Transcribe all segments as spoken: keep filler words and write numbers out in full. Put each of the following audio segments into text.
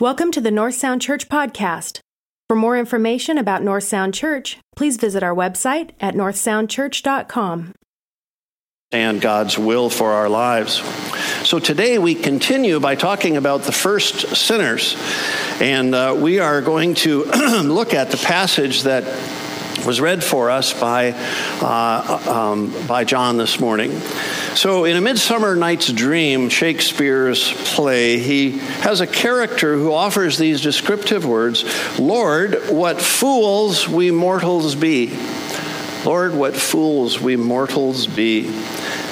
Welcome to the North Sound Church podcast. For more information about North Sound Church, please visit our website at north sound church dot com. And God's will for our lives. So today we continue by talking about the first sinners, and uh, we are going to look at the passage that was read for us by uh, um, by John this morning. So in A Midsummer Night's Dream, Shakespeare's play, he has a character who offers these descriptive words, "Lord, what fools we mortals be. Lord, what fools we mortals be."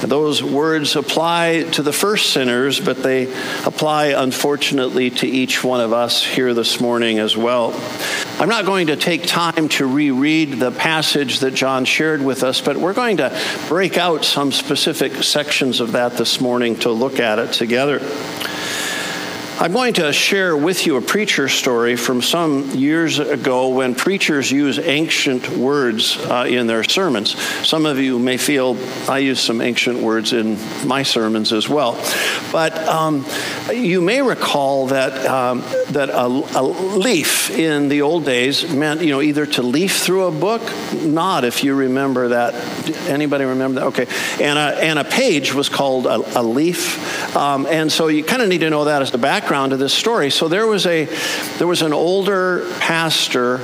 Those words apply to the first sinners, but they apply, unfortunately, to each one of us here this morning as well. I'm not going to take time to reread the passage that John shared with us, but we're going to break out some specific sections of that this morning to look at it together. I'm going to share with you a preacher story from some years ago when preachers use ancient words uh, in their sermons. Some of you may feel I use some ancient words in my sermons as well. But um, you may recall that um, that a, a leaf in the old days meant, you know, either to leaf through a book, not if you remember that. Anybody remember that? Okay. And a, and a page was called a, a leaf. Um, and so you kind of need to know that as the background to this story. So there was a there was an older pastor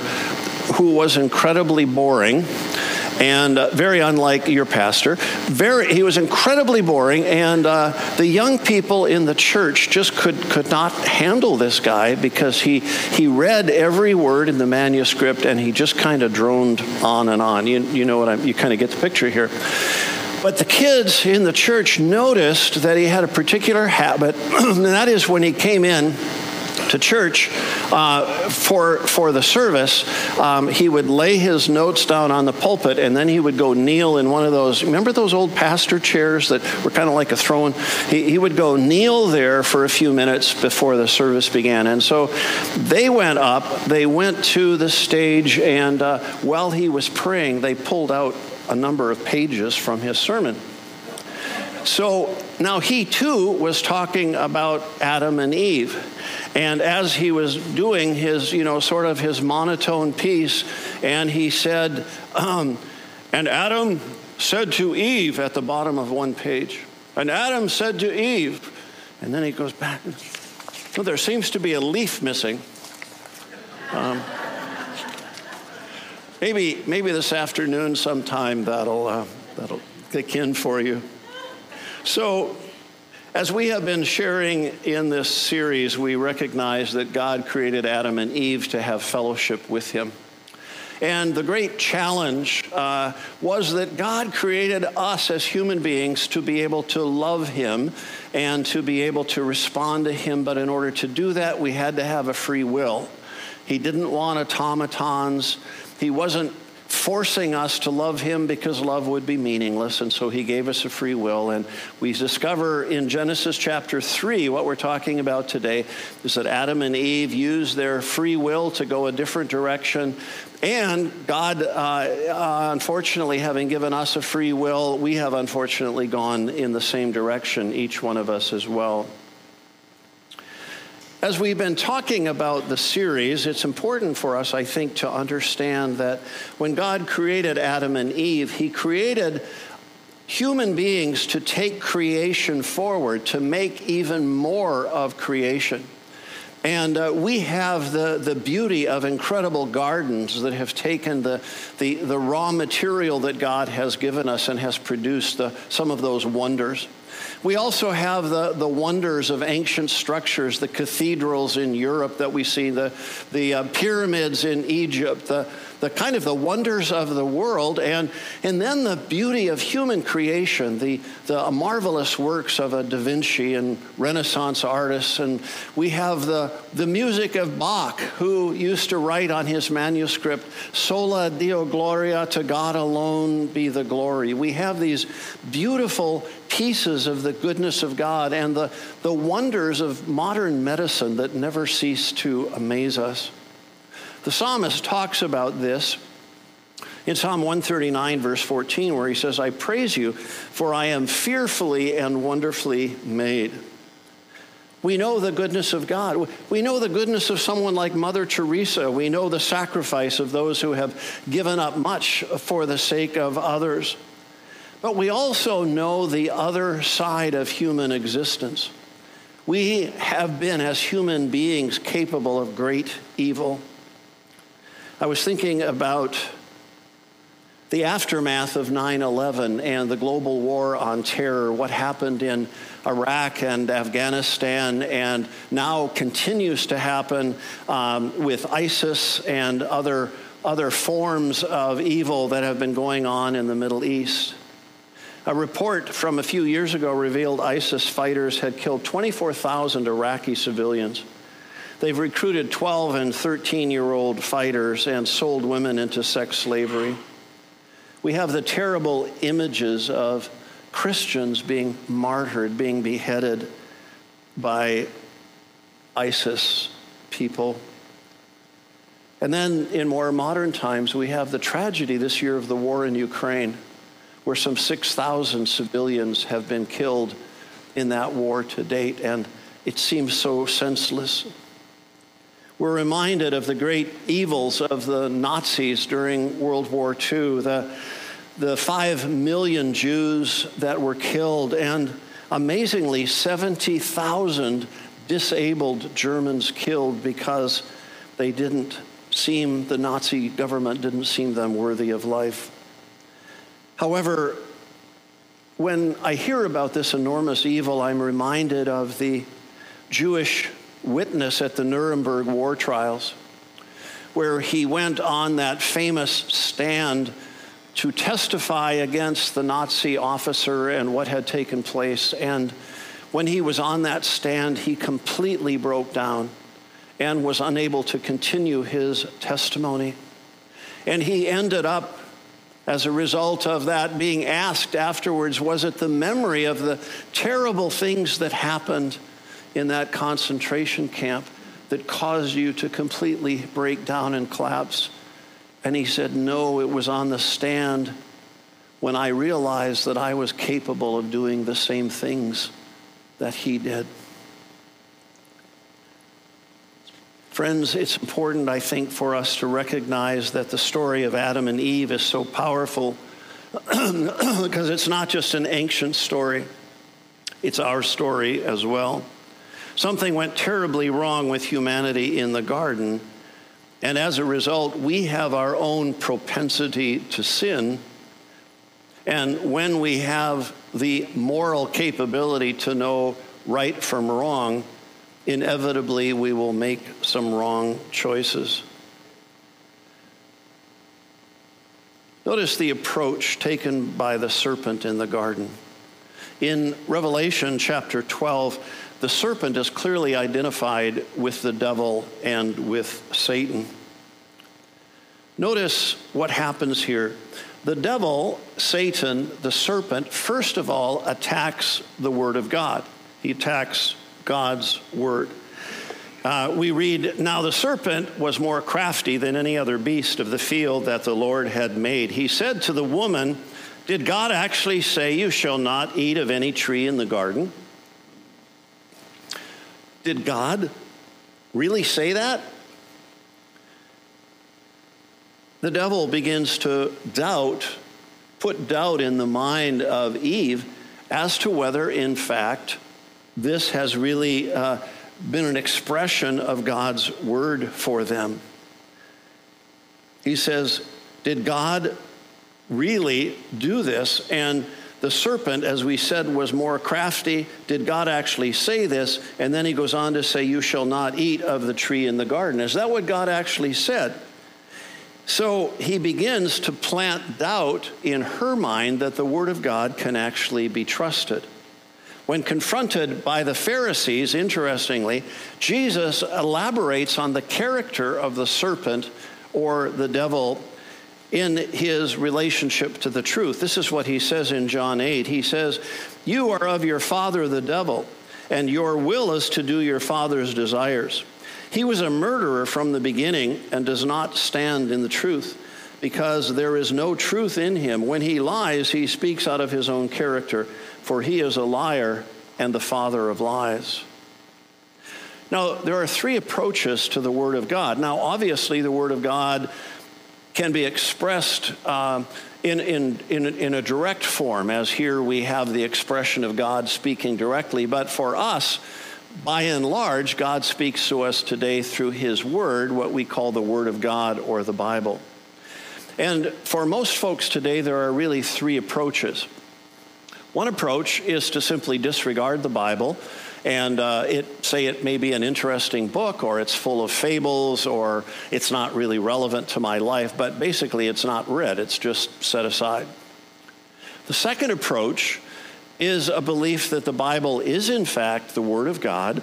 who was incredibly boring and uh, very unlike your pastor. Very he was incredibly boring, and uh, the young people in the church just could could not handle this guy because he he read every word in the manuscript and he just kind of droned on and on. You you know what I'm you kind of get the picture here. But the kids in the church noticed that he had a particular habit, and that is when he came in to church uh, for for the service, um, he would lay his notes down on the pulpit, and then he would go kneel in one of those, remember those old pastor chairs that were kind of like a throne? He, he would go kneel there for a few minutes before the service began. And so they went up, they went to the stage, and uh, while he was praying, they pulled out a number of pages from his sermon. So now he too was talking about Adam and Eve. And as he was doing his, you know, sort of his monotone piece, and he said, um, and Adam said to Eve at the bottom of one page, and Adam said to Eve, and then he goes back. Well, there seems to be a leaf missing. Um, Maybe maybe this afternoon sometime that'll uh, that'll kick in for you. So, as we have been sharing in this series, we recognize that God created Adam and Eve to have fellowship with him. And the great challenge uh, was that God created us as human beings to be able to love him and to be able to respond to him. But in order to do that, we had to have a free will. He didn't want automatons. He wasn't forcing us to love him because love would be meaningless, and so he gave us a free will. And we discover in Genesis chapter three, what we're talking about today is that Adam and Eve used their free will to go a different direction. And God, uh, uh, unfortunately, having given us a free will, we have unfortunately gone in the same direction, each one of us as well. As we've been talking about the series, it's important for us, I think, to understand that when God created Adam and Eve, he created human beings to take creation forward, to make even more of creation. And uh, we have the, the beauty of incredible gardens that have taken the, the, the raw material that God has given us and has produced the, some of those wonders. We also have the, the wonders of ancient structures, the cathedrals in Europe that we see, the, the uh, pyramids in Egypt, the, the kind of the wonders of the world, and, and then the beauty of human creation, the, the marvelous works of a Da Vinci and Renaissance artists. And we have the, the music of Bach, who used to write on his manuscript, Sola Deo Gloria, to God alone be the glory. We have these beautiful pieces of the goodness of God and the, the wonders of modern medicine that never cease to amaze us. The psalmist talks about this in Psalm one thirty-nine, verse fourteen, where he says, "I praise you, for I am fearfully and wonderfully made." We know the goodness of God. We know the goodness of someone like Mother Teresa. We know the sacrifice of those who have given up much for the sake of others. But we also know the other side of human existence. We have been, as human beings, capable of great evil. I was thinking about the aftermath of nine eleven and the global war on terror, what happened in Iraq and Afghanistan and now continues to happen um, with ISIS and other, other forms of evil that have been going on in the Middle East. A report from a few years ago revealed ISIS fighters had killed twenty-four thousand Iraqi civilians. They've recruited twelve and thirteen-year-old fighters and sold women into sex slavery. We have the terrible images of Christians being martyred, being beheaded by ISIS people. And then in more modern times, we have the tragedy this year of the war in Ukraine, where some six thousand civilians have been killed in that war to date, and it seems so senseless. We're reminded of the great evils of the Nazis during World War Two, the, the five million Jews that were killed, and amazingly, seventy thousand disabled Germans killed because they didn't seem, the Nazi government didn't seem them worthy of life. However, when I hear about this enormous evil, I'm reminded of the Jewish witness at the Nuremberg war trials, where he went on that famous stand to testify against the Nazi officer and what had taken place. And when he was on that stand, he completely broke down and was unable to continue his testimony. And he ended up, as a result of that, being asked afterwards, was it the memory of the terrible things that happened in that concentration camp that caused you to completely break down and collapse? And he said, no, it was on the stand when I realized that I was capable of doing the same things that he did. Friends, it's important, I think, for us to recognize that the story of Adam and Eve is so powerful because it's not just an ancient story. It's our story as well. Something went terribly wrong with humanity in the garden, and as a result, we have our own propensity to sin. And when we have the moral capability to know right from wrong, inevitably we will make some wrong choices. Notice the approach taken by the serpent in the garden. In Revelation chapter twelve, the serpent is clearly identified with the devil and with Satan. Notice what happens here. The devil, Satan, the serpent, first of all attacks the Word of God. He attacks God's Word. Uh, we read, now the serpent was more crafty than any other beast of the field that the Lord had made. He said to the woman, did God actually say you shall not eat of any tree in the garden? Did God really say that? The devil begins to doubt, put doubt in the mind of Eve as to whether, in fact, this has really uh, been an expression of God's word for them. He says, did God really do this? And the serpent, as we said, was more crafty. Did God actually say this? And then he goes on to say, you shall not eat of the tree in the garden. Is that what God actually said? So he begins to plant doubt in her mind that the word of God can actually be trusted. When confronted by the Pharisees, interestingly, Jesus elaborates on the character of the serpent or the devil in his relationship to the truth. This is what he says in John eight. He says, you are of your father the devil, and your will is to do your father's desires. He was a murderer from the beginning and does not stand in the truth, because there is no truth in him. When he lies, he speaks out of his own character, for he is a liar and the father of lies. Now, there are three approaches to the Word of God. Now, obviously, the Word of God can be expressed um, in, in, in, in a direct form, as here we have the expression of God speaking directly. But for us, by and large, God speaks to us today through His Word, what we call the Word of God or the Bible. And for most folks today, there are really three approaches. One approach is to simply disregard the Bible and uh, it, say it may be an interesting book, or it's full of fables, or it's not really relevant to my life, but basically it's not read, it's just set aside. The second approach is a belief that the Bible is in fact the Word of God,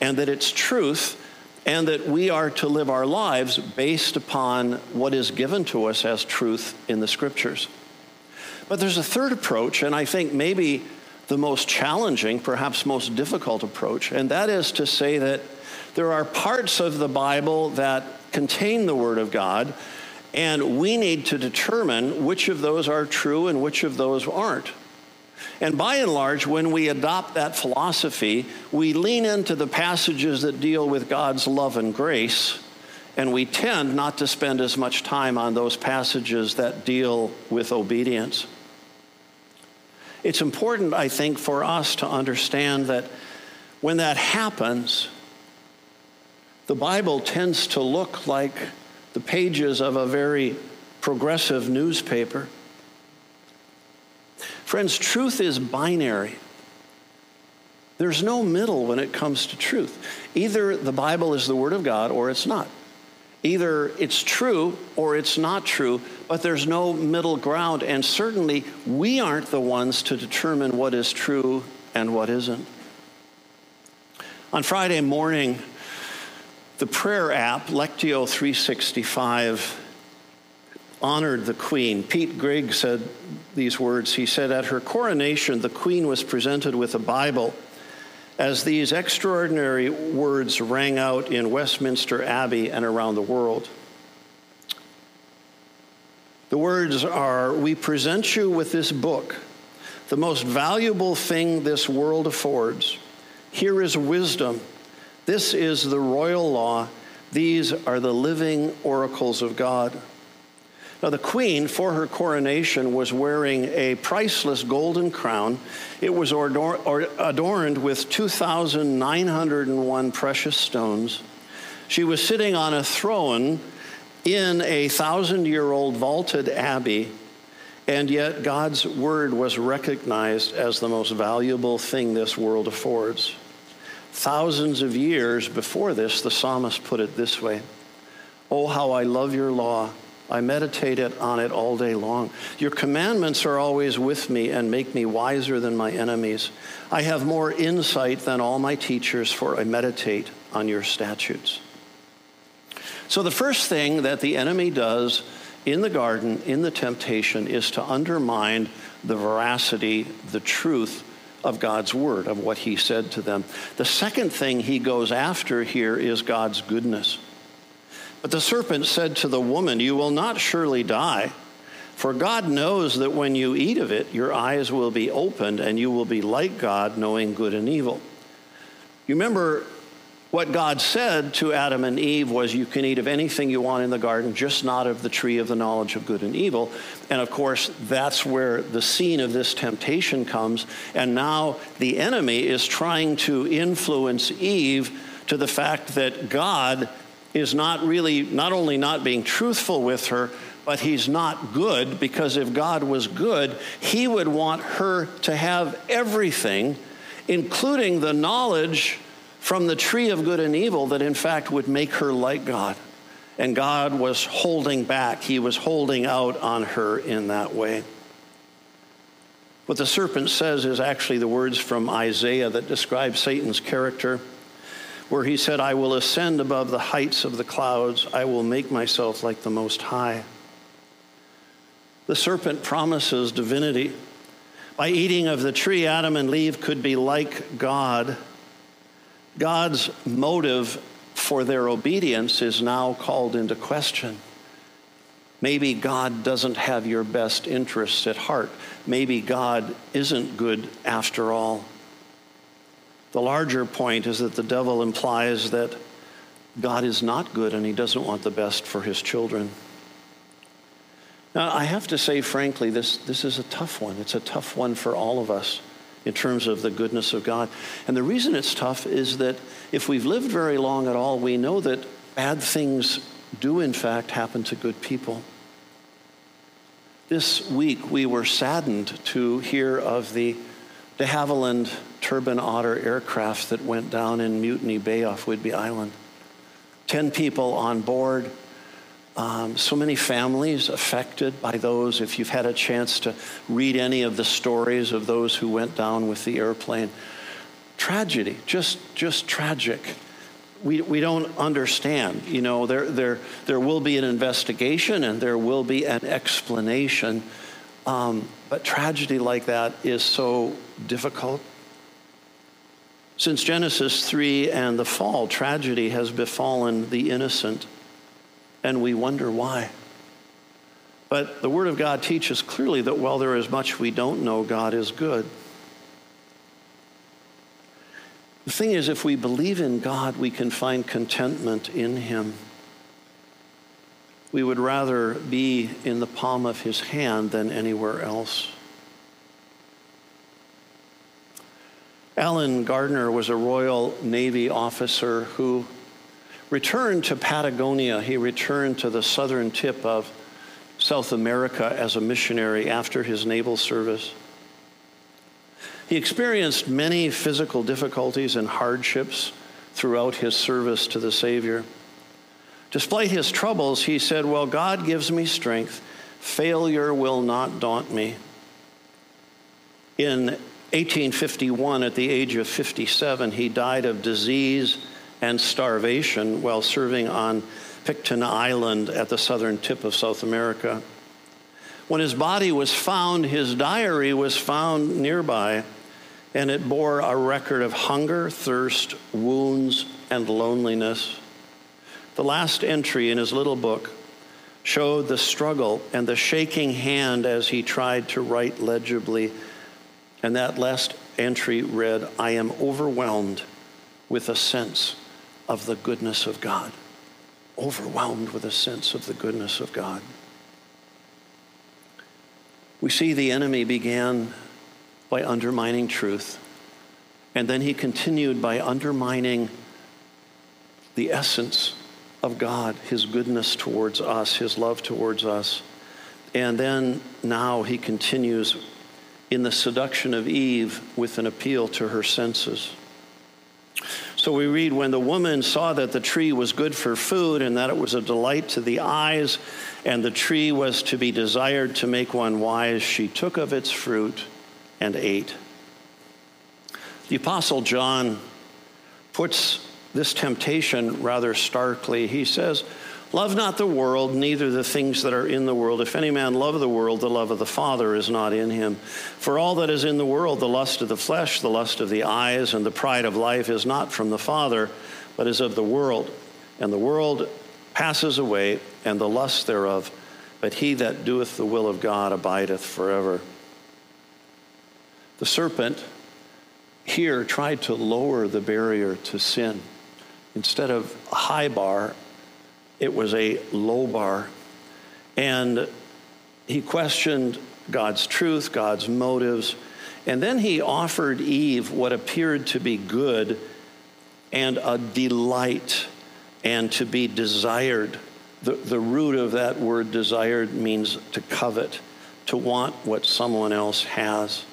and that it's truth, and that we are to live our lives based upon what is given to us as truth in the Scriptures. But there's a third approach, and I think maybe the most challenging, perhaps most difficult approach, and that is to say that there are parts of the Bible that contain the Word of God, and we need to determine which of those are true and which of those aren't. And by and large, when we adopt that philosophy, we lean into the passages that deal with God's love and grace, and we tend not to spend as much time on those passages that deal with obedience. It's important, I think, for us to understand that when that happens, the Bible tends to look like the pages of a very progressive newspaper. Friends, truth is binary. There's no middle when it comes to truth. Either the Bible is the Word of God or it's not. Either it's true or it's not true, but there's no middle ground, and certainly we aren't the ones to determine what is true and what isn't. On Friday morning, the prayer app, Lectio three sixty-five, honored the Queen. Pete Grigg said these words. He said, "At her coronation, the Queen was presented with a Bible. As these extraordinary words rang out in Westminster Abbey and around the world. The words are, 'We present you with this book, the most valuable thing this world affords. Here is wisdom. This is the royal law. These are the living oracles of God.'" Now, the Queen, for her coronation, was wearing a priceless golden crown. It was ador- adorned with two thousand nine hundred one precious stones. She was sitting on a throne in a thousand-year-old vaulted abbey, and yet God's Word was recognized as the most valuable thing this world affords. Thousands of years before this, the psalmist put it this way, "Oh, how I love your law. I meditate on it all day long. Your commandments are always with me and make me wiser than my enemies. I have more insight than all my teachers, for I meditate on your statutes." So the first thing that the enemy does in the garden, in the temptation, is to undermine the veracity, the truth of God's Word, of what He said to them. The second thing he goes after here is God's goodness. But the serpent said to the woman, "You will not surely die, for God knows that when you eat of it, your eyes will be opened, and you will be like God, knowing good and evil." You remember what God said to Adam and Eve was, you can eat of anything you want in the garden, just not of the tree of the knowledge of good and evil. And of course, that's where the scene of this temptation comes. And now the enemy is trying to influence Eve to the fact that God is not really, not only not being truthful with her, but He's not good, because if God was good, He would want her to have everything, including the knowledge from the tree of good and evil that in fact would make her like God. And God was holding back. He was holding out on her in that way. What the serpent says is actually the words from Isaiah that describe Satan's character, where he said, "I will ascend above the heights of the clouds. I will make myself like the Most High." The serpent promises divinity. By eating of the tree, Adam and Eve could be like God. God's motive for their obedience is now called into question. Maybe God doesn't have your best interests at heart. Maybe God isn't good after all. The larger point is that the devil implies that God is not good and he doesn't want the best for his children. Now, I have to say, frankly, this, this is a tough one. It's a tough one for all of us in terms of the goodness of God. And the reason it's tough is that if we've lived very long at all, we know that bad things do, in fact, happen to good people. This week, we were saddened to hear of the de Havilland Turban Otter aircraft that went down in Mutiny Bay off Whidbey Island. Ten people on board. Um, so many families affected by those. If you've had a chance to read any of the stories of those who went down with the airplane, tragedy, just just tragic. We we don't understand. You know, there there there will be an investigation and there will be an explanation, um, but tragedy like that is so difficult. Since Genesis three and the fall, tragedy has befallen the innocent. And we wonder why. But the Word of God teaches clearly that while there is much we don't know, God is good. The thing is, if we believe in God, we can find contentment in Him. We would rather be in the palm of His hand than anywhere else. Alan Gardner was a Royal Navy officer who returned to Patagonia. He returned to the southern tip of South America as a missionary after his naval service. He experienced many physical difficulties and hardships throughout his service to the Savior. Despite his troubles, he said, "Well, God gives me strength. Failure will not daunt me." In eighteen fifty-one, at the age of fifty-seven, he died of disease and starvation while serving on Picton Island at the southern tip of South America. When his body was found, his diary was found nearby, and it bore a record of hunger, thirst, wounds, and loneliness. The last entry in his little book showed the struggle and the shaking hand as he tried to write legibly, and that last entry read, "I am overwhelmed with a sense of the goodness of God." Overwhelmed with a sense of the goodness of God. We see the enemy began by undermining truth, and then he continued by undermining the essence of God, his goodness towards us, his love towards us. And then now he continues in the seduction of Eve with an appeal to her senses. So we read, when the woman saw that the tree was good for food and that it was a delight to the eyes and the tree was to be desired to make one wise, she took of its fruit and ate. The Apostle John puts this temptation rather starkly. He says, "Love not the world, neither the things that are in the world. If any man love the world, the love of the Father is not in him. For all that is in the world, the lust of the flesh, the lust of the eyes, and the pride of life is not from the Father, but is of the world. And the world passes away, and the lust thereof. But he that doeth the will of God abideth forever." The serpent here tried to lower the barrier to sin. Instead of a high bar, it was a low bar, and he questioned God's truth, God's motives, and then he offered Eve what appeared to be good and a delight and to be desired. The, the root of that word desired means to covet, to want what someone else has.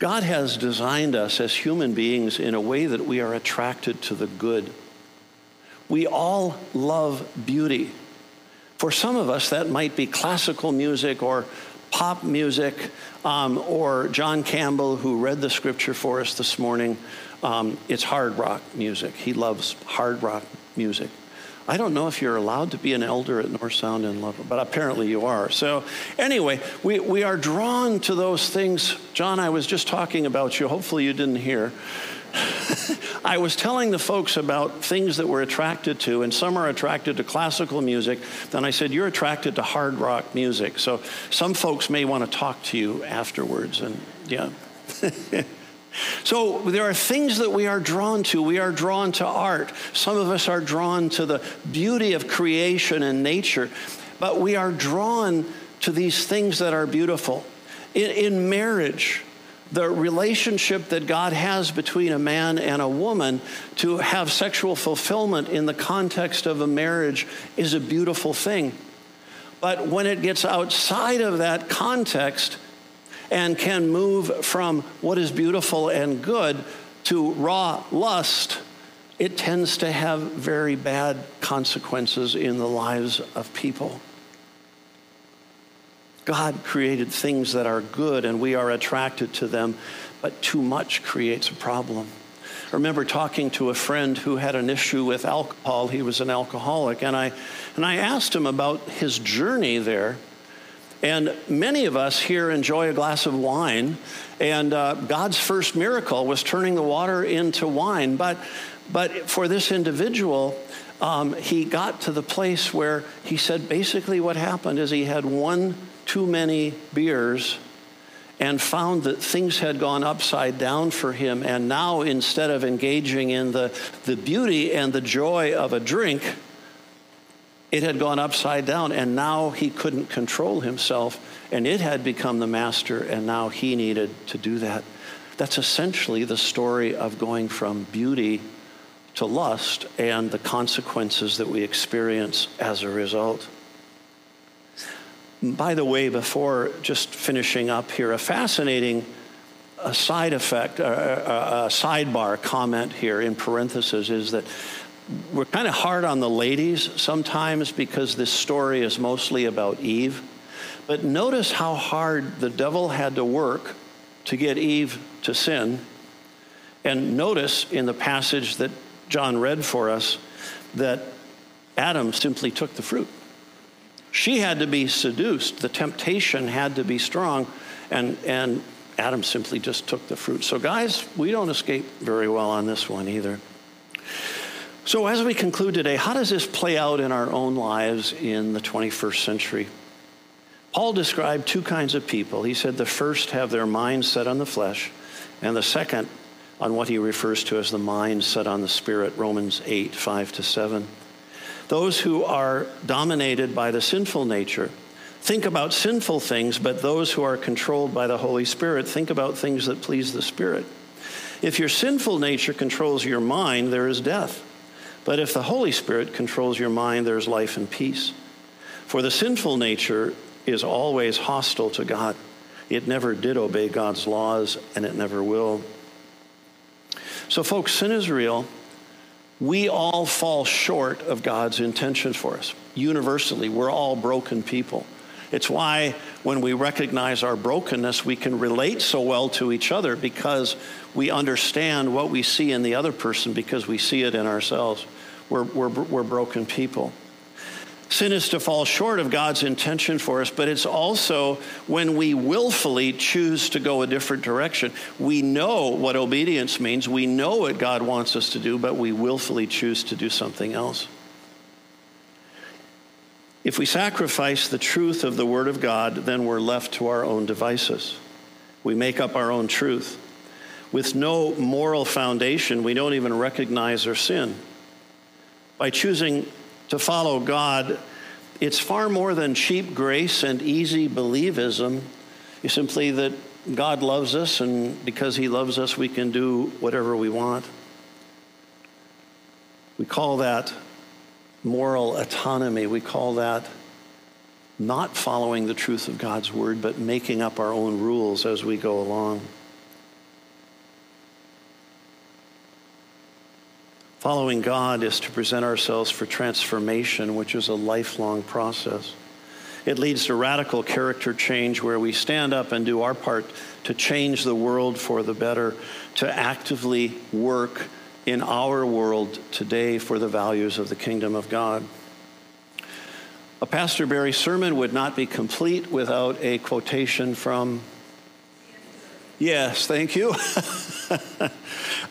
God has designed us as human beings in a way that we are attracted to the good. We all love beauty. For some of us, that might be classical music or pop music, um, or John Campbell, who read the scripture for us this morning. Um, it's hard rock music. He loves hard rock music. I don't know if you're allowed to be an elder at North Sound and love it, but apparently you are. So anyway, we, we are drawn to those things. John, I was just talking about you. Hopefully you didn't hear. I was telling the folks about things that we're attracted to, and some are attracted to classical music. Then I said, you're attracted to hard rock music. So some folks may want to talk to you afterwards. And yeah, So there are things that we are drawn to. We are drawn to art. Some of us are drawn to the beauty of creation and nature, but we are drawn to these things that are beautiful. In, in marriage, the relationship that God has between a man and a woman to have sexual fulfillment in the context of a marriage is a beautiful thing. But when it gets outside of that context, and can move from what is beautiful and good to raw lust, it tends to have very bad consequences in the lives of people. God created things that are good and we are attracted to them, but too much creates a problem. I remember talking to a friend who had an issue with alcohol. He was an alcoholic, and I, and I asked him about his journey there. And many of us here enjoy a glass of wine, and uh, God's first miracle was turning the water into wine. But, but for this individual, um, he got to the place where he said basically what happened is he had one too many beers and found that things had gone upside down for him. And now instead of engaging in the, the beauty and the joy of a drink, it had gone upside down, and now he couldn't control himself, and it had become the master, and now he needed to do that. That's essentially the story of going from beauty to lust and the consequences that we experience as a result. By the way, before just finishing up here, a fascinating a side effect, a, a, a sidebar comment here in parentheses is that we're kind of hard on the ladies sometimes because this story is mostly about Eve. But notice how hard the devil had to work to get Eve to sin. And notice in the passage that John read for us that Adam simply took the fruit. She had to be seduced. The temptation had to be strong. And, and Adam simply just took the fruit. So guys, we don't escape very well on this one either. So as we conclude today, how does this play out in our own lives in the twenty-first century? Paul described two kinds of people. He said the first have their mind set on the flesh, and the second on what he refers to as the mind set on the spirit, Romans eight, five to seven. Those who are dominated by the sinful nature think about sinful things, but those who are controlled by the Holy Spirit think about things that please the Spirit. If your sinful nature controls your mind, there is death. But if the Holy Spirit controls your mind, there's life and peace. For the sinful nature is always hostile to God. It never did obey God's laws, and it never will. So, folks, sin is real. We all fall short of God's intention for us. Universally, we're all broken people. It's why when we recognize our brokenness, we can relate so well to each other because we understand what we see in the other person because we see it in ourselves. We're, we're, we're broken people. Sin is to fall short of God's intention for us, but it's also when we willfully choose to go a different direction. We know what obedience means. We know what God wants us to do, but we willfully choose to do something else. If we sacrifice the truth of the Word of God, then we're left to our own devices. We make up our own truth. With no moral foundation, we don't even recognize our sin. By choosing to follow God, it's far more than cheap grace and easy believism. It's simply that God loves us, and because He loves us, we can do whatever we want. We call that moral autonomy. We call that not following the truth of God's word, but making up our own rules as we go along. Following God is to present ourselves for transformation, which is a lifelong process. It leads to radical character change where we stand up and do our part to change the world for the better, to actively work in our world today for the values of the kingdom of God. A Pastor Barry sermon would not be complete without a quotation from... Yes, thank you.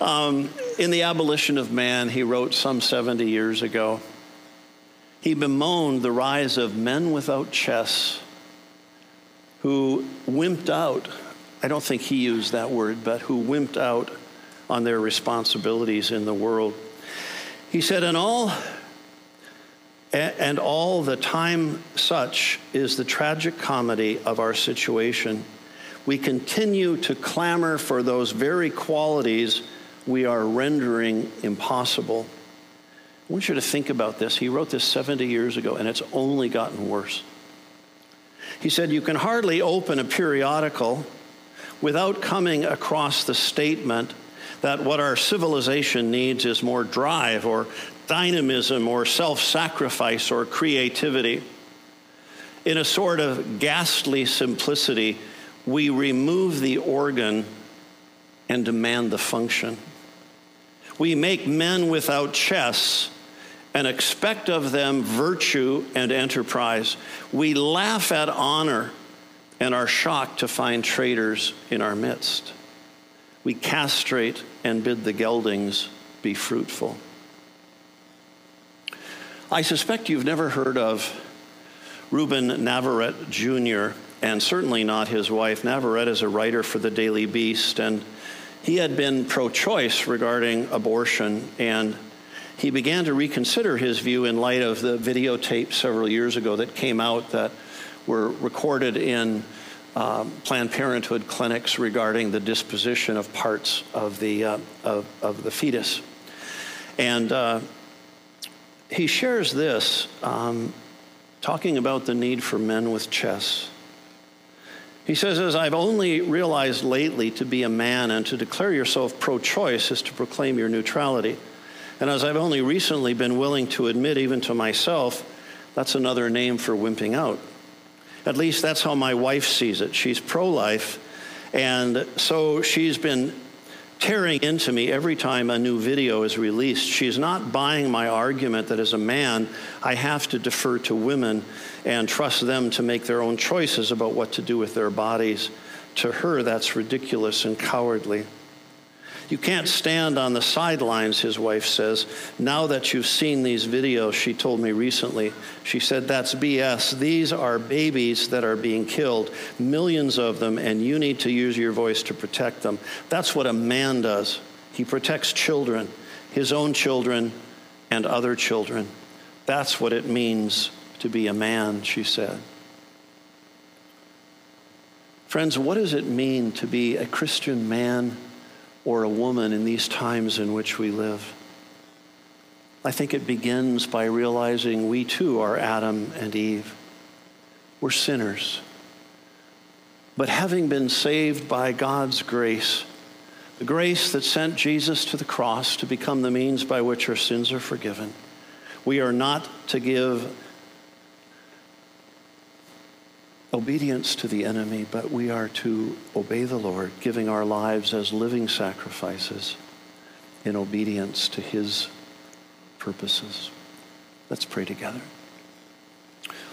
um, in The Abolition of Man, he wrote some seventy years ago, he bemoaned the rise of men without chests who wimped out I don't think he used that word, but who wimped out on their responsibilities in the world. He said, and all, and all the time such is the tragic comedy of our situation. We continue to clamor for those very qualities we are rendering impossible. I want you to think about this. He wrote this seventy years ago, and it's only gotten worse. He said, you can hardly open a periodical without coming across the statement that what our civilization needs is more drive or dynamism or self-sacrifice or creativity. In a sort of ghastly simplicity, we remove the organ and demand the function. We make men without chests and expect of them virtue and enterprise. We laugh at honor and are shocked to find traitors in our midst. We castrate and bid the geldings be fruitful. I suspect you've never heard of Reuben Navarrete Junior, and certainly not his wife. Navarrete is a writer for the Daily Beast, and he had been pro-choice regarding abortion, and he began to reconsider his view in light of the videotapes several years ago that came out that were recorded in um, Planned Parenthood clinics regarding the disposition of parts of the, uh, of, of the fetus. And uh, he shares this, um, talking about the need for men with chests. He says, as I've only realized lately, to be a man and to declare yourself pro-choice is to proclaim your neutrality. And as I've only recently been willing to admit even to myself, that's another name for wimping out. At least that's how my wife sees it. She's pro-life, and so she's been tearing into me every time a new video is released. She's not buying my argument that as a man, I have to defer to women and trust them to make their own choices about what to do with their bodies. To her, that's ridiculous and cowardly. You can't stand on the sidelines, his wife says. Now that you've seen these videos, she told me recently, she said, that's B S. These are babies that are being killed, millions of them, and you need to use your voice to protect them. That's what a man does. He protects children, his own children and other children. That's what it means to be a man, she said. Friends, what does it mean to be a Christian man or a woman in these times in which we live? I think it begins by realizing we too are Adam and Eve. We're sinners. But having been saved by God's grace, the grace that sent Jesus to the cross to become the means by which our sins are forgiven, we are not to give obedience to the enemy, but we are to obey the Lord, giving our lives as living sacrifices in obedience to his purposes. Let's pray together.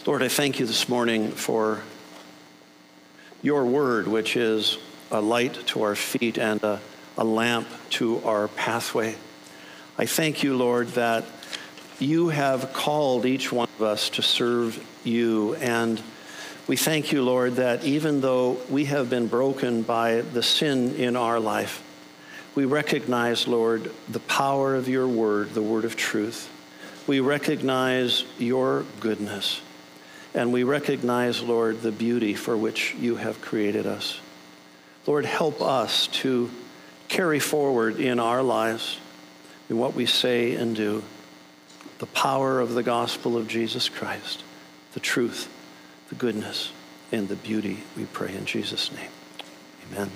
Lord, I thank you this morning for your word, which is a light to our feet and a, a lamp to our pathway. I thank you, Lord, that you have called each one of us to serve you, and we thank you, Lord, that even though we have been broken by the sin in our life, we recognize, Lord, the power of your word, the word of truth. We recognize your goodness, and we recognize, Lord, the beauty for which you have created us. Lord, help us to carry forward in our lives, in what we say and do, the power of the gospel of Jesus Christ, the truth, the goodness, and the beauty, we pray in Jesus' name. Amen.